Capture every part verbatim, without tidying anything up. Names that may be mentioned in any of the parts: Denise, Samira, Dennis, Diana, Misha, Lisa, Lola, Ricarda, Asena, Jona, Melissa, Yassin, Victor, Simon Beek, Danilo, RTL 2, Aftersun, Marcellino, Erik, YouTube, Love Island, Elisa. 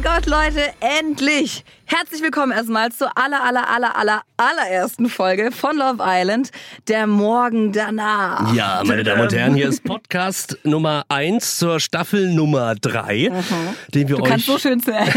mein Gott, Leute, endlich! Herzlich willkommen erstmal zur aller, aller, aller, aller, allerersten Folge von Love Island, der Morgen danach. Ja, meine Damen und Herren, hier ist Podcast Nummer eins zur Staffel Nummer drei, mhm. den wir du euch... Du kannst so schön zählen.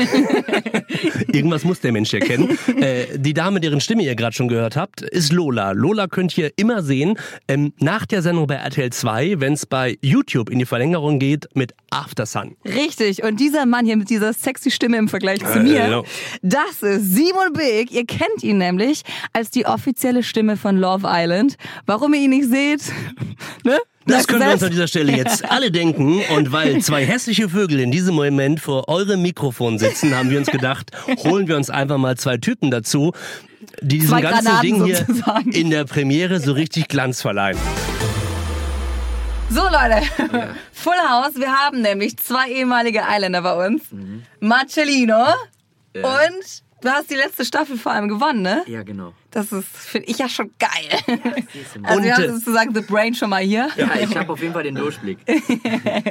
Irgendwas muss der Mensch hier kennen. Äh, die Dame, deren Stimme ihr gerade schon gehört habt, ist Lola. Lola könnt ihr immer sehen, ähm, nach der Sendung bei R T L zwei, wenn es bei YouTube in die Verlängerung geht, mit Aftersun. Richtig, und dieser Mann hier mit dieser sexy Stimme im Vergleich zu äh, mir, no. das ist Simon Beek. Ihr kennt ihn nämlich als die offizielle Stimme von Love Island. Warum ihr ihn nicht seht, ne? Das können wir uns an dieser Stelle jetzt alle denken. Und weil zwei hässliche Vögel in diesem Moment vor eurem Mikrofon sitzen, haben wir uns gedacht, holen wir uns einfach mal zwei Typen dazu, die diesem zwei ganzen Granaten Ding hier sozusagen in der Premiere so richtig Glanz verleihen. So Leute, ja. Full House, wir haben nämlich zwei ehemalige Islander bei uns, mhm. Marcellino ja. und du hast die letzte Staffel vor allem gewonnen, ne? Ja, genau. Das ist, finde ich ja schon geil. Ja, also und, wir haben sozusagen The Brain schon mal hier. Ja, ich habe auf jeden Fall den Durchblick.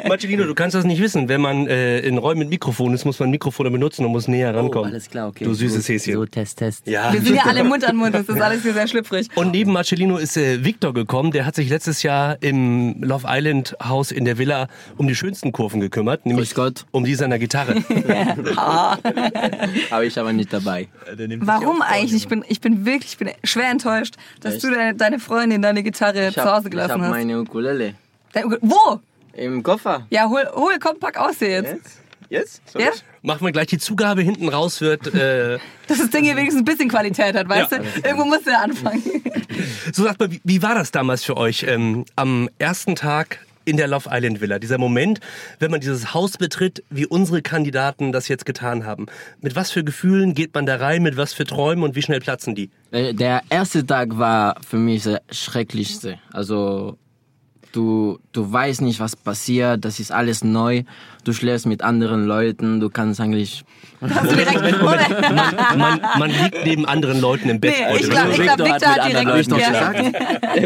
Marcellino, du kannst das nicht wissen. Wenn man äh, in Räumen mit Mikrofon ist, muss man Mikrofone benutzen und muss näher rankommen. Oh, alles klar, okay. Du süßes so, Häschen. So, Test, Test. Ja. Wir sind ja alle Mund an Mund, das ist alles hier sehr schlüpfrig. Und neben Marcellino ist äh, Victor gekommen. Der hat sich letztes Jahr im Love Island Haus in der Villa um die schönsten Kurven gekümmert. Nämlich Gott. Um die seiner Gitarre. Ja. Aber ich aber nicht dabei. Warum eigentlich? Ich bin, ich bin wirklich Ich bin schwer enttäuscht, dass Echt? du deine, deine Freundin deine Gitarre hab, zu Hause gelassen hast. Ich habe meine Ukulele. Dein, wo? Im Koffer. Ja, hol, hol komm, pack aus hier jetzt. Jetzt? Jetzt? So ja? Machen wir gleich die Zugabe hinten raus wird. Äh Dass das Ding hier wenigstens ein bisschen Qualität hat, weißt ja. du? Irgendwo musst du ja anfangen. So, sag mal, wie, wie war das damals für euch ähm, am ersten Tag in der Love Island Villa? Dieser Moment, wenn man dieses Haus betritt, wie unsere Kandidaten das jetzt getan haben. Mit was für Gefühlen geht man da rein, mit was für Träumen und wie schnell platzen die? Der erste Tag war für mich der schrecklichste. Also du, du weißt nicht, was passiert, das ist alles neu. Du schläfst mit anderen Leuten, du kannst eigentlich... Moment, Moment. Man, man, man liegt neben anderen Leuten im Bett. Nee, ich glaube, glaub, Victor hat, hat direkt nicht gesagt.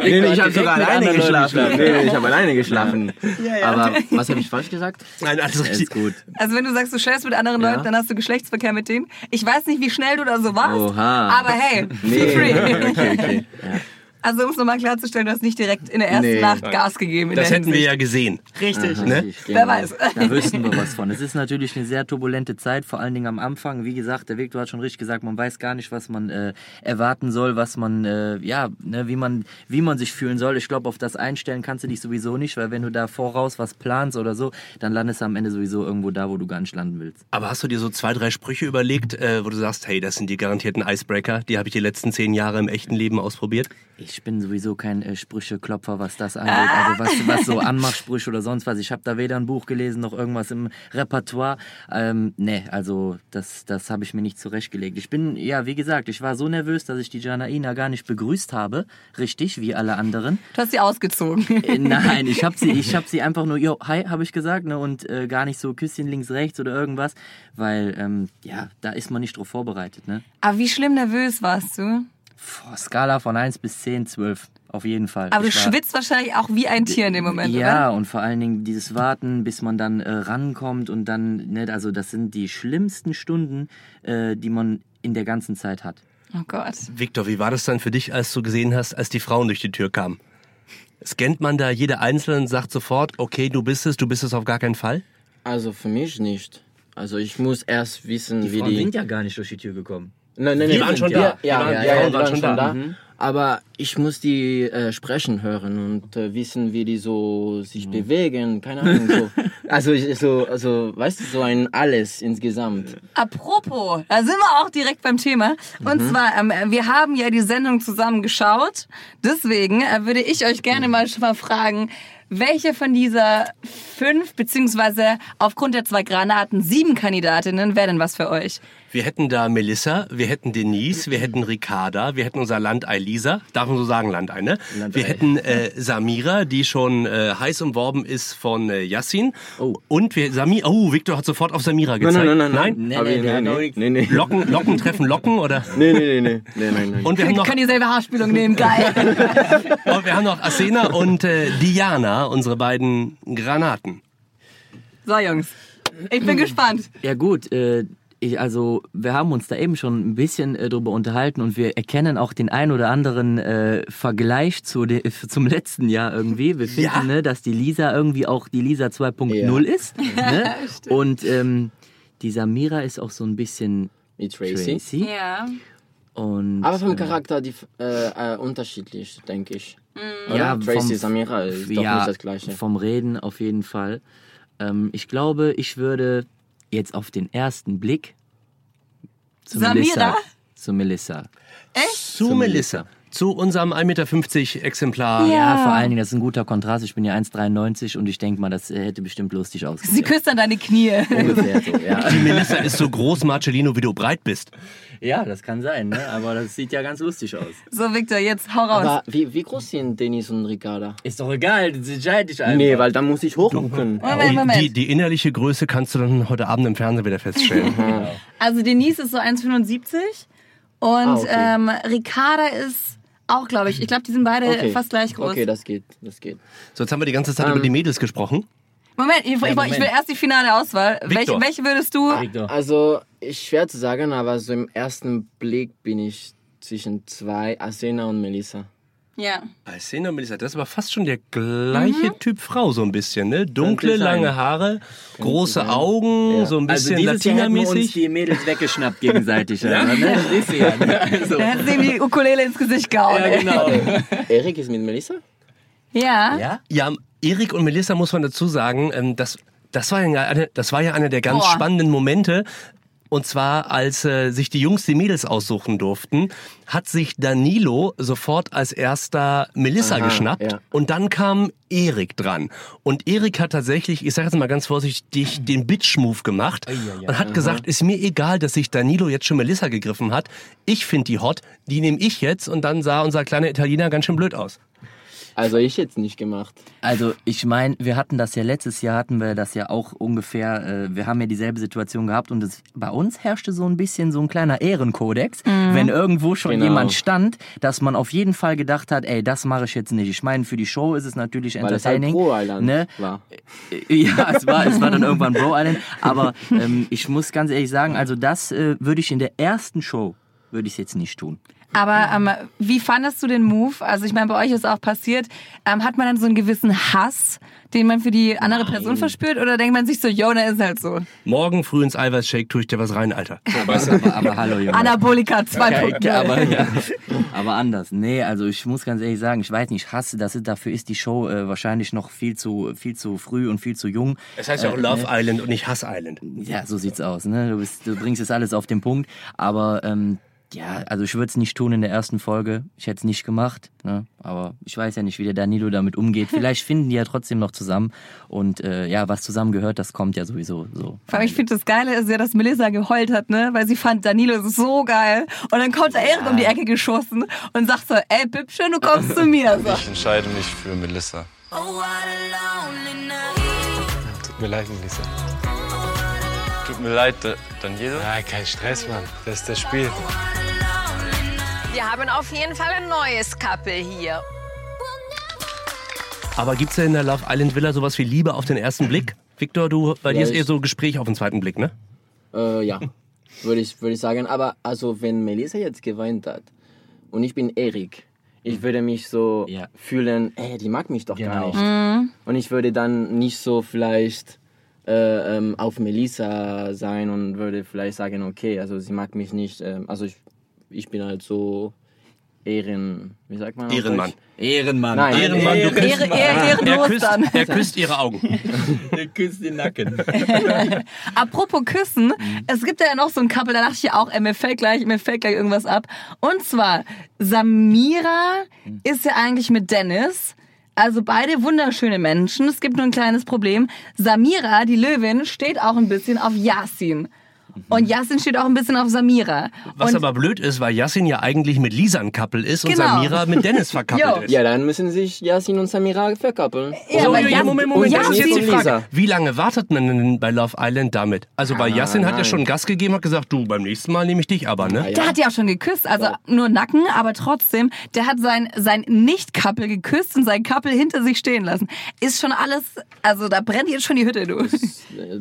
Nee, ich habe sogar alleine geschlafen. Nee, ich habe alleine geschlafen. Ja, ja. Aber was habe ich falsch gesagt? Nein, alles ja, richtig. Gut. Also wenn du sagst, du schläfst mit anderen ja. Leuten, dann hast du Geschlechtsverkehr mit denen. Ich weiß nicht, wie schnell du da so warst, Oha. aber hey, nee. feel free. Okay, okay. Ja. Also um es nochmal klarzustellen, du hast nicht direkt in der ersten nee, Nacht Gas gegeben. In das der hätten Hinsicht. wir ja gesehen. Richtig. Aha, ne? Wer weiß. Da wüssten wir was von. Es ist natürlich eine sehr turbulente Zeit, vor allen Dingen am Anfang. Wie gesagt, der Victor hat schon richtig gesagt, man weiß gar nicht, was man äh, erwarten soll, was man, äh, ja, ne, wie man, wie man sich fühlen soll. Ich glaube, auf das einstellen kannst du dich sowieso nicht, weil wenn du da voraus was planst oder so, dann landest du am Ende sowieso irgendwo da, wo du gar nicht landen willst. Aber hast du dir so zwei, drei Sprüche überlegt, äh, wo du sagst, hey, das sind die garantierten Icebreaker, die habe ich die letzten zehn Jahre im echten Leben ausprobiert? Ich Ich bin sowieso kein äh, Sprücheklopfer, was das angeht. Also was, was so Anmachsprüche oder sonst was. Ich habe da weder ein Buch gelesen noch irgendwas im Repertoire. Ähm, nee, also das, das habe ich mir nicht zurechtgelegt. Ich bin, ja, wie gesagt, ich war so nervös, dass ich die Janaina gar nicht begrüßt habe. Richtig, wie alle anderen. Du hast sie ausgezogen. Äh, nein, ich habe sie, ich hab sie einfach nur, yo, hi, habe ich gesagt. Ne, und äh, gar nicht so Küsschen links, rechts oder irgendwas. Weil, ähm, ja, da ist man nicht drauf vorbereitet. Ne? Aber wie schlimm nervös warst du? Boah, Skala von eins bis zehn, zwölf. Auf jeden Fall. Aber ich du schwitzt wahrscheinlich auch wie ein Tier in dem Moment, ja, oder? Ja, und vor allen Dingen dieses Warten, bis man dann äh, rankommt und dann, ne, also das sind die schlimmsten Stunden, äh, die man in der ganzen Zeit hat. Oh Gott. Victor, wie war das dann für dich, als du gesehen hast, als die Frauen durch die Tür kamen? Scannt man da jede Einzelne und sagt sofort, okay, du bist es, du bist es auf gar keinen Fall? Also für mich nicht. Also ich muss erst wissen, die wie die... Die Frauen sind ja gar nicht durch die Tür gekommen. Nein, nein, die waren schon da. Ja, die waren schon da. Mhm. Aber ich muss die äh, sprechen hören und äh, wissen, wie die so sich mhm. bewegen. Keine Ahnung. So. Also, so, also, weißt du, so ein alles insgesamt. Apropos, da sind wir auch direkt beim Thema. Und mhm. zwar, ähm, wir haben ja die Sendung zusammen geschaut. Deswegen äh, würde ich euch gerne mal schon mal fragen, welche von dieser fünf, beziehungsweise aufgrund der zwei Granaten sieben Kandidatinnen wäre denn was für euch? Wir hätten da Melissa, wir hätten Denise, wir hätten Ricarda, wir hätten unser Landei Lisa, darf man so sagen, Landei, ne? Landei. Wir hätten äh, Samira, die schon äh, heiß umworben ist von äh, Yassin. Oh. Und wir, Samira, oh, Victor hat sofort auf Samira gezeigt. Nein, nein, nein. Nein, nein, nein. nein, nein, nein. Locken, Locken treffen Locken, oder? Nein, nein, nein. nein, nein, nein. Und wir haben noch, kann dieselbe Haarspülung nehmen, geil. Und wir haben noch Asena und äh, Diana, unsere beiden Granaten. So, Jungs. Ich bin gespannt. Ja gut, äh, ich, also wir haben uns da eben schon ein bisschen äh, drüber unterhalten und wir erkennen auch den ein oder anderen äh, Vergleich zu de, zum letzten Jahr irgendwie. Wir finden, ja. ne, dass die Lisa irgendwie auch die Lisa zwei Punkt null ja. ist. Ne? Ja, und ähm, die Samira ist auch so ein bisschen wie Tracy. Tracy. Ja. Und, aber vom äh, Charakter die, äh, äh, unterschiedlich, denke ich. Mhm. Ja, Tracy, vom, Samira ist doch ja, nicht das Gleiche. Vom Reden auf jeden Fall. Ähm, ich glaube, ich würde jetzt auf den ersten Blick zu Samira? Melissa. Zu Melissa. Echt? Zu, zu Melissa. Melissa. Zu unserem eins Komma fünfzig Meter Exemplar. Ja. ja, vor allen Dingen, das ist ein guter Kontrast. Ich bin ja eins Komma dreiundneunzig und ich denke mal, das hätte bestimmt lustig ausgesehen. Sie küsst dann deine Knie. Ungefähr so, ja. Die Melissa ist so groß, Marcellino, wie du breit bist. Ja, das kann sein, ne? Aber das sieht ja ganz lustig aus. So, Victor, jetzt hau raus. Aber wie, wie groß sind Denise und Ricarda? Ist doch egal, entscheide dich einfach. Nee, weil dann muss ich hochgucken. Moment, Moment. Die, die innerliche Größe kannst du dann heute Abend im Fernsehen wieder feststellen. Genau. Also Denise ist so eins Komma fünfundsiebzig und ah, okay. ähm, Ricarda ist... Auch, glaube ich. Ich glaube, die sind beide okay. fast gleich groß. Okay, das geht, das geht. So, jetzt haben wir die ganze Zeit um, über die Mädels gesprochen. Moment, ich, ja, Moment. ich will erst die finale Auswahl. Welche, welche würdest du... Victor. Also, ist schwer zu sagen, aber so im ersten Blick bin ich zwischen zwei, Asena und Melissa. Ja. Asena und Melissa, das ist aber fast schon der gleiche mhm. Typ Frau, so ein bisschen, ne? Dunkle, lange Haare, Könnt große sein. Augen, ja. so ein bisschen latinamäßig. Also die Mädels weggeschnappt gegenseitig. ja. Ja. Ne? Das ist ja, ne? so. Da hat sie ihm die Ukulele ins Gesicht gehauen. Ja, genau. Erik ist mit Melissa? Ja. Ja, ja, Erik und Melissa muss man dazu sagen, ähm, das, das, war ja eine, das war ja einer der ganz Boah. spannenden Momente. Und zwar, als äh, sich die Jungs die Mädels aussuchen durften, hat sich Danilo sofort als erster Melissa Aha, geschnappt. Ja. Und dann kam Erik dran. Und Erik hat tatsächlich, ich sage jetzt mal ganz vorsichtig, den Bitch-Move gemacht. Oh, ja, ja. Und hat Aha. gesagt, ist mir egal, dass sich Danilo jetzt schon Melissa gegriffen hat. Ich finde die hot, die nehme ich jetzt. Und dann sah unser kleiner Italiener ganz schön blöd aus. Also ich jetzt nicht gemacht. Also ich meine, wir hatten das ja letztes Jahr, hatten wir das ja auch ungefähr, äh, wir haben ja dieselbe Situation gehabt und es, bei uns herrschte so ein bisschen so ein kleiner Ehrenkodex, mhm. wenn irgendwo schon genau. jemand stand, dass man auf jeden Fall gedacht hat, ey, das mache ich jetzt nicht. Ich meine, für die Show ist es natürlich entertaining. Weil es halt Bro Island ne? war. Ja, es war, es war dann irgendwann Bro Island, aber ähm, ich muss ganz ehrlich sagen, also das äh, würde ich in der ersten Show, würde ich es jetzt nicht tun. Aber ähm, wie fandest du den Move? Also ich meine, bei euch ist auch passiert. Ähm, hat man dann so einen gewissen Hass, den man für die andere Nein. Person verspürt? Oder denkt man sich so, Jona ist halt so? Morgen früh ins Eiweißshake tue ich dir was rein, Alter. aber, aber, aber hallo, Jona. Anabolika zwei Punkt null. Okay, aber, ja. aber anders. Nee, also ich muss ganz ehrlich sagen, ich weiß nicht, Hass, das ist, dafür ist die Show äh, wahrscheinlich noch viel zu, viel zu früh und viel zu jung. Es heißt ja auch äh, Love äh, Island und nicht Hass Island. Ja, so sieht's aus. Ne? Du, bist, du bringst jetzt alles auf den Punkt. Aber... Ähm, Ja, also ich würde es nicht tun in der ersten Folge. Ich hätte es nicht gemacht, ne? Aber ich weiß ja nicht, wie der Danilo damit umgeht. Vielleicht finden die ja trotzdem noch zusammen. Und äh, ja, was zusammen gehört, das kommt ja sowieso so. Vor allem, ich finde das Geile ist ja, dass Melissa geheult hat, ne? Weil sie fand, Danilo ist so geil. Und dann kommt der ja. Erik um die Ecke geschossen und sagt so, ey, Bübchen, du kommst zu mir. So. Ich entscheide mich für Melissa. Oh, tut mir leid, Melissa. Tut mir leid, Danilo. Ah, kein Stress, Mann. Das ist das Spiel. Wir haben auf jeden Fall ein neues Couple hier. Aber gibt's ja in der Love Island Villa sowas wie Liebe auf den ersten Blick? Victor, du, bei dir ist eher so Gespräch auf den zweiten Blick, ne? Äh, ja, würde ich, würd ich sagen. Aber also, wenn Melissa jetzt geweint hat und ich bin Erik, ich würde mich so ja. fühlen, ey, die mag mich doch genau. gar nicht. Mhm. Und ich würde dann nicht so vielleicht... Äh, ähm, auf Melissa sein und würde vielleicht sagen, okay, also sie mag mich nicht, ähm, also ich, ich bin halt so Ehren... Wie sagt man? Ehrenmann. Ehrenmann. Nein, Ehrenmann, du küsst... Ehre, Ehre, er, küsst er küsst ihre Augen. er küsst den Nacken. Apropos Küssen, es gibt ja noch so ein Couple, da dachte ich ja auch, ey, mir fällt gleich, mir fällt gleich irgendwas ab. Und zwar, Samira ist ja eigentlich mit Dennis... Also beide wunderschöne Menschen. Es gibt nur ein kleines Problem. Samira, die Löwin, steht auch ein bisschen auf Yassin. Und Yassin steht auch ein bisschen auf Samira. Was und aber blöd ist, weil Yassin ja eigentlich mit Lisa ein Couple ist, genau, und Samira mit Dennis verkappelt ist. Ja, dann müssen sich Yassin und Samira verkappeln. Ja, oh, ja, Moment, Moment, Yassin, das ist jetzt die Frage. Wie lange wartet man denn bei Love Island damit? Also bei ah, Yassin nein. hat ja schon Gas gegeben, hat gesagt, du, beim nächsten Mal nehme ich dich aber, ne? Ja, ja. Der hat ja auch schon geküsst, also nur Nacken, aber trotzdem, der hat sein, sein Nicht-Couple geküsst und sein Couple hinter sich stehen lassen. Ist schon alles, also da brennt jetzt schon die Hütte, du. Das,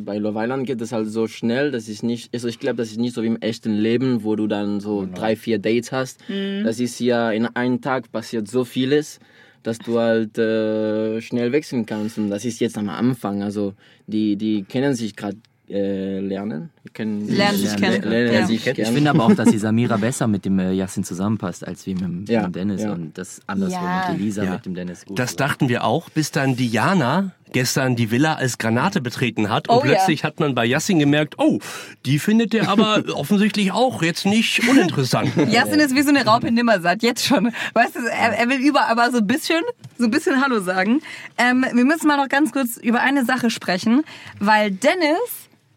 bei Love Island geht das halt so schnell, dass ich nicht Also ich glaube, das ist nicht so wie im echten Leben, wo du dann so genau. drei, vier Dates hast. Mhm. Das ist ja, in einem Tag passiert so vieles, dass du halt äh, schnell wechseln kannst. Und das ist jetzt am Anfang. Also die, die kennen sich gerade äh, lernen. Lernen sich kennen. Lernen sich kennen. Ich finde aber auch, dass die Samira besser mit dem äh, Yassin zusammenpasst, als wie mit dem, ja. mit dem Dennis. Ja. Und das andersrum ja. mit Elisa, ja. mit dem Dennis. Oh, das dachten wir auch, bis dann Diana gestern die Villa als Granate betreten hat und oh, plötzlich yeah. hat man bei Yassin gemerkt, oh, die findet der aber offensichtlich auch jetzt nicht uninteressant. Yassin ist wie so eine Raupe Nimmersatt, jetzt schon. Weißt du, er, er will überall aber so ein bisschen, so ein bisschen Hallo sagen. Ähm, wir müssen mal noch ganz kurz über eine Sache sprechen, weil Dennis,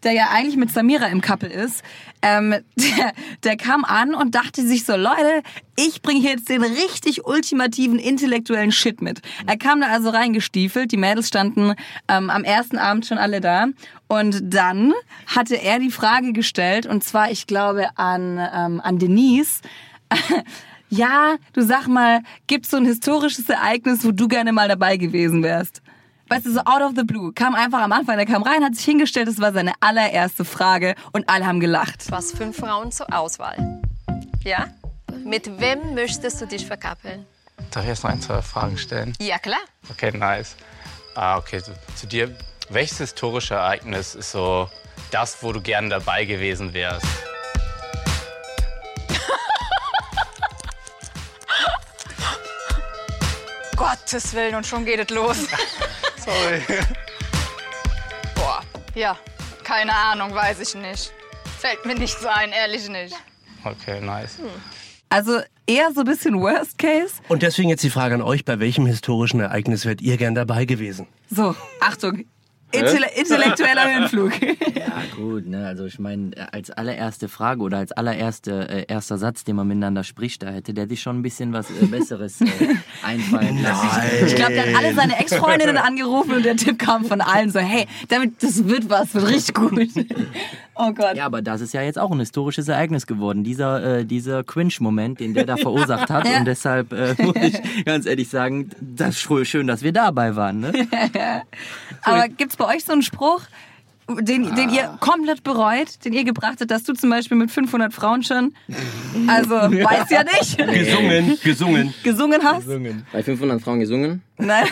der ja eigentlich mit Samira im Couple ist, ähm, der, der kam an und dachte sich so, Leute, ich bringe hier jetzt den richtig ultimativen intellektuellen Shit mit. Er kam da also reingestiefelt, die Mädels standen ähm, am ersten Abend schon alle da und dann hatte er die Frage gestellt und zwar, ich glaube, an, ähm, an Denise, ja, du sag mal, gibt's so ein historisches Ereignis, wo du gerne mal dabei gewesen wärst? Weißt du, so out of the blue. Kam einfach am Anfang, der kam rein, hat sich hingestellt, das war seine allererste Frage und alle haben gelacht. Du hast fünf Frauen zur Auswahl. Ja? Mit wem möchtest du dich verkappeln? Darf ich erst noch ein, zwei Fragen stellen? Ja, klar. Okay, nice. Ah, okay, zu, zu dir. Welches historische Ereignis ist so das, wo du gerne dabei gewesen wärst? Gottes Willen, und schon geht es los. Boah, ja, keine Ahnung, weiß ich nicht. Fällt mir nichts ein, ehrlich nicht. Okay, nice. Hm. Also eher so ein bisschen Worst Case. Und deswegen jetzt die Frage an euch, bei welchem historischen Ereignis wärt ihr gern dabei gewesen? So, Achtung, Intell- intellektueller Höhenflug. Ja gut, ne? Also ich meine, als allererste Frage oder als allererster äh, erster Satz, den man miteinander spricht, da hätte der sich schon ein bisschen was äh, Besseres äh, einfallen lassen. Nein. Ich glaube, der hat alle seine Ex-Freundinnen angerufen und der Tipp kam von allen so, hey, damit das wird was, wird richtig gut. Oh Gott. Ja, aber das ist ja jetzt auch ein historisches Ereignis geworden, dieser, äh, dieser Cringe-Moment, den der da verursacht hat. Und deshalb äh, muss ich ganz ehrlich sagen, das ist schön, dass wir dabei waren. Ne? Aber gibt's bei euch so einen Spruch, den, ah. den ihr komplett bereut, den ihr gebracht habt, dass du zum Beispiel mit fünfhundert Frauen schon, also weiß ja nicht. Gesungen, gesungen. Gesungen hast? Gesungen. Bei fünfhundert Frauen gesungen? Nein,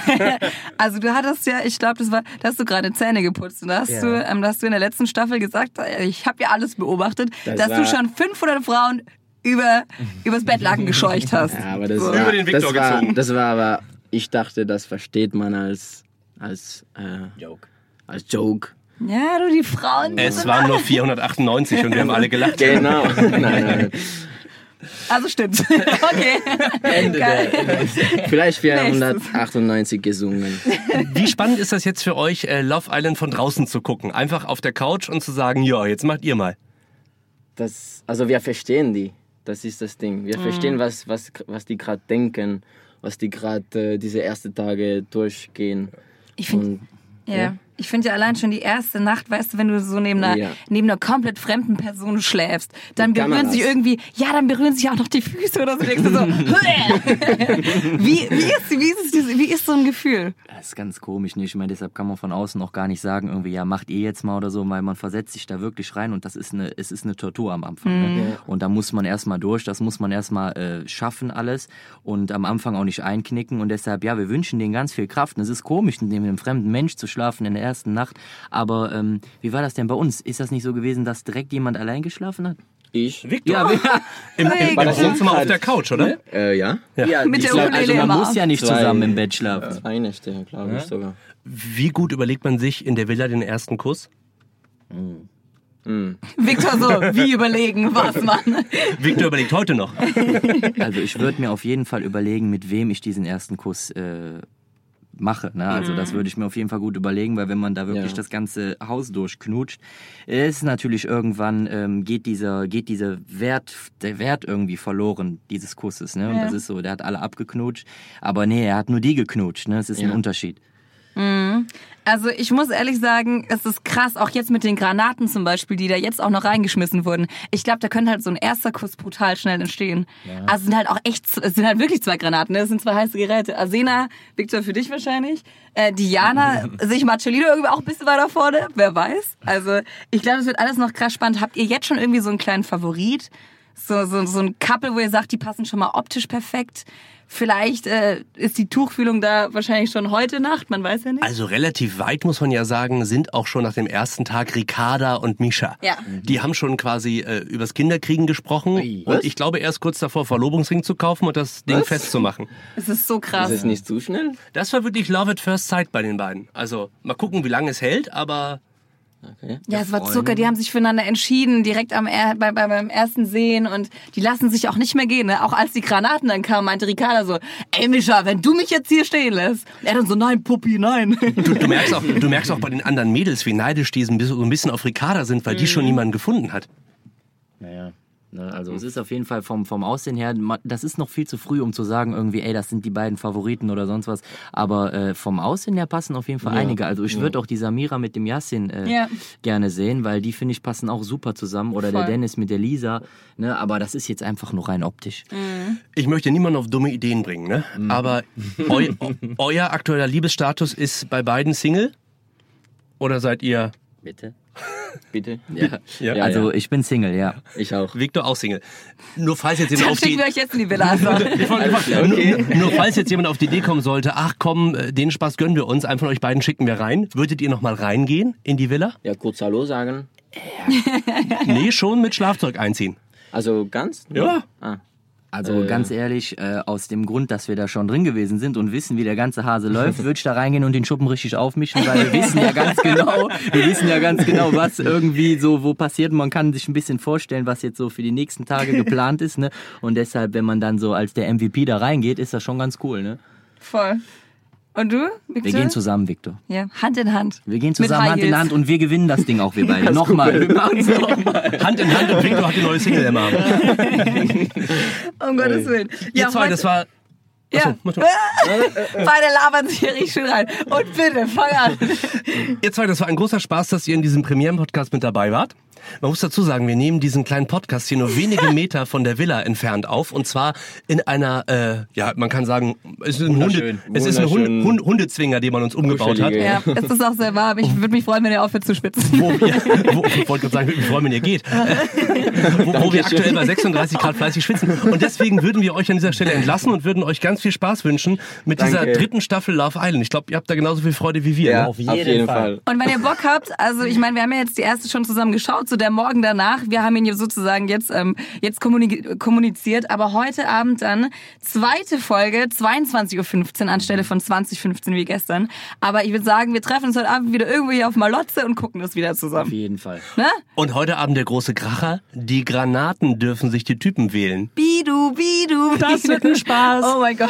also du hattest ja, ich glaube, das war, da hast du gerade Zähne geputzt und da hast, ja. du, ähm, da hast du in der letzten Staffel gesagt, ich habe ja alles beobachtet, das dass du schon fünfhundert Frauen über, übers Bettlaken gescheucht hast. Ja, aber das so. war, über den Victor das gezogen. War, das war aber, ich dachte, das versteht man als Als, äh, Joke. als Joke. Ja, du, die Frauen. Es waren alle. Nur vierhundertachtundneunzig und wir haben alle gelacht. Genau. Nein, nein. Also stimmt. Okay. Ende der, Ende. Vielleicht vierhundertachtundneunzig gesungen. Wie spannend ist das jetzt für euch, äh, Love Island von draußen zu gucken? Einfach auf der Couch und zu sagen, ja, jetzt macht ihr mal. Das, also wir verstehen die. Das ist das Ding. Wir mhm. verstehen, was, was, was die gerade denken, was die gerade äh, diese ersten Tage durchgehen. Ich finde ja. ja. Ich find ja allein schon die erste Nacht, weißt du, wenn du so neben einer, ja. neben einer komplett fremden Person schläfst, dann Mit berühren Kameras. sich irgendwie, ja, dann berühren sich auch noch die Füße oder so. Denkst du so wie, wie, ist, wie, ist, wie, ist, wie ist so ein Gefühl? Das ist ganz komisch, ne? Ich meine, deshalb kann man von außen auch gar nicht sagen, irgendwie, ja, macht ihr jetzt mal oder so, weil man versetzt sich da wirklich rein und das ist eine, es ist eine Tortur am Anfang. Mhm. Ne? Und da muss man erstmal durch, das muss man erstmal äh, schaffen alles und am Anfang auch nicht einknicken und deshalb, ja, wir wünschen denen ganz viel Kraft. Und es ist komisch, neben einem fremden Mensch zu schlafen in der ersten Nacht, aber ähm, wie war das denn bei uns? Ist das nicht so gewesen, dass direkt jemand allein geschlafen hat? Ich? Victor? Ja, ja. Im, im, im Wohnzimmer auf der Couch, oder? Ne? Äh, ja. ja. ja Mit der glaub, also man muss ja nicht zwei, zusammen im Bett schlafen. Zwei Nächte, glaube ja. ich sogar. Wie gut überlegt man sich in der Villa den ersten Kuss? Mhm. Mm. Victor so, wie überlegen, was man. Victor überlegt heute noch. Also ich würde mir auf jeden Fall überlegen, mit wem ich diesen ersten Kuss äh, mache. Ne? Also mhm. das würde ich mir auf jeden Fall gut überlegen, weil wenn man da wirklich ja. das ganze Haus durchknutscht, ist natürlich irgendwann, ähm, geht dieser, geht dieser Wert, der Wert irgendwie verloren, dieses Kusses. Ne? Und ja. das ist so, der hat alle abgeknutscht, aber nee, er hat nur die geknutscht. Ne? Das ist ja. ein Unterschied. Mhm. Also ich muss ehrlich sagen, es ist krass, auch jetzt mit den Granaten zum Beispiel, die da jetzt auch noch reingeschmissen wurden. Ich glaube, da könnte halt so ein erster Kuss brutal schnell entstehen. Ja. Also es sind halt auch echt, es sind halt wirklich zwei Granaten, ne? Es sind zwei heiße Geräte. Asena, Victor für dich wahrscheinlich, äh, Diana, sich Marcellino irgendwie auch ein bisschen weiter vorne, wer weiß. Also ich glaube, es wird alles noch krass spannend. Habt ihr jetzt schon irgendwie so einen kleinen Favorit? So, so, so ein Couple, wo ihr sagt, die passen schon mal optisch perfekt. Vielleicht äh, ist die Tuchfühlung da wahrscheinlich schon heute Nacht, man weiß ja nicht. Also relativ weit, muss man ja sagen, sind auch schon nach dem ersten Tag Ricarda und Misha. Ja. Mhm. Die haben schon quasi äh, übers Kinderkriegen gesprochen. Ui, und ich glaube erst kurz davor, Verlobungsring zu kaufen und das Ding was? festzumachen. Es ist so krass. Ist es nicht zu schnell? Das war wirklich Love at First Sight bei den beiden. Also mal gucken, wie lange es hält, aber... Okay. Ja, es war Zucker, die haben sich füreinander entschieden, direkt am er- bei, bei, beim ersten Sehen und die lassen sich auch nicht mehr gehen. Ne? Auch als die Granaten dann kamen, meinte Ricarda so, ey Misha, wenn du mich jetzt hier stehen lässt. Und er dann so, nein Puppi, nein. Du, du, merkst auch, du merkst auch bei den anderen Mädels, wie neidisch die so ein bisschen auf Ricarda sind, weil mhm. die schon niemanden gefunden hat. Naja. Also es ist auf jeden Fall vom, vom Aussehen her, das ist noch viel zu früh, um zu sagen irgendwie, ey, das sind die beiden Favoriten oder sonst was. Aber äh, vom Aussehen her passen auf jeden Fall ja. einige. Also ich ja. würde auch die Samira mit dem Yassin äh, ja. gerne sehen, weil die, finde ich, passen auch super zusammen. Oder voll. Der Dennis mit der Lisa. Ne? Aber das ist jetzt einfach nur rein optisch. Mhm. Ich möchte niemanden auf dumme Ideen bringen, ne? Mhm. Aber eu, euer aktueller Liebesstatus ist bei beiden Single? Oder seid ihr... Bitte? Bitte? Ja. ja. Also ich bin Single, ja. Ich auch. Victor auch Single. Nur falls jetzt jemand auf die... wir euch jetzt in die Villa. okay. nur, nur falls jetzt jemand auf die Idee kommen sollte, ach komm, den Spaß gönnen wir uns, einen von euch beiden schicken wir rein. Würdet ihr nochmal reingehen in die Villa? Ja, kurz Hallo sagen. Ja. Nee, schon mit Schlafzeug einziehen. Also ganz? Nur? Ja. Ah. Also äh, ganz ehrlich, äh, aus dem Grund, dass wir da schon drin gewesen sind und wissen, wie der ganze Hase läuft, würde ich da reingehen und den Schuppen richtig aufmischen, weil wir wissen ja ganz genau, wir wissen ja ganz genau, was irgendwie so wo passiert. Man kann sich ein bisschen vorstellen, was jetzt so für die nächsten Tage geplant ist, ne? Und deshalb, wenn man dann so als der M V P da reingeht, ist das schon ganz cool, ne? Voll. Und du, Victor? Wir gehen zusammen, Victor. Ja, Hand in Hand. Wir gehen zusammen Hand in Hand und wir gewinnen das Ding auch, wir beide. Nochmal. Wir machen's nochmal. Hand in Hand und Victor hat die neue Single im Abend. Um Gottes Willen. Ja, ihr zwei, das war... Achso, ja. Beide labern sich hier richtig schön rein. Und bitte, fang an. Ihr zwei, das war ein großer Spaß, dass ihr in diesem Premieren-Podcast mit dabei wart. Man muss dazu sagen, wir nehmen diesen kleinen Podcast hier nur wenige Meter von der Villa entfernt auf. Und zwar in einer, äh, ja, man kann sagen, es ist ein, Hunde, es ist ein Hunde, Hunde, Hundezwinger, den man uns umgebaut hat. Ja, es ist auch sehr warm. Ich würde mich freuen, wenn ihr aufhört zu schwitzen. Wo wir, wo, ich wollte gerade sagen, ich würde mich freuen, wenn ihr geht. wo wo wir aktuell bei sechsunddreißig Grad fleißig schwitzen. Und deswegen würden wir euch an dieser Stelle entlassen und würden euch ganz viel Spaß wünschen mit Danke. dieser dritten Staffel Love Island. Ich glaube, ihr habt da genauso viel Freude wie wir. Ja, auf jeden, auf jeden Fall. Fall. Und wenn ihr Bock habt, also ich meine, wir haben ja jetzt die erste schon zusammen geschaut, so der Morgen danach. Wir haben ihn ja sozusagen jetzt, ähm, jetzt kommuni- kommuniziert, aber heute Abend dann zweite Folge, zweiundzwanzig Uhr fünfzehn anstelle von zwanzig Uhr fünfzehn wie gestern. Aber ich würde sagen, wir treffen uns heute Abend wieder irgendwo hier auf Malotze und gucken das wieder zusammen. Auf jeden Fall. Ne? Und heute Abend der große Kracher, die Granaten dürfen sich die Typen wählen. Bidu, Bidu, Bidu. Das wird ein Spaß. Oh mein Gott.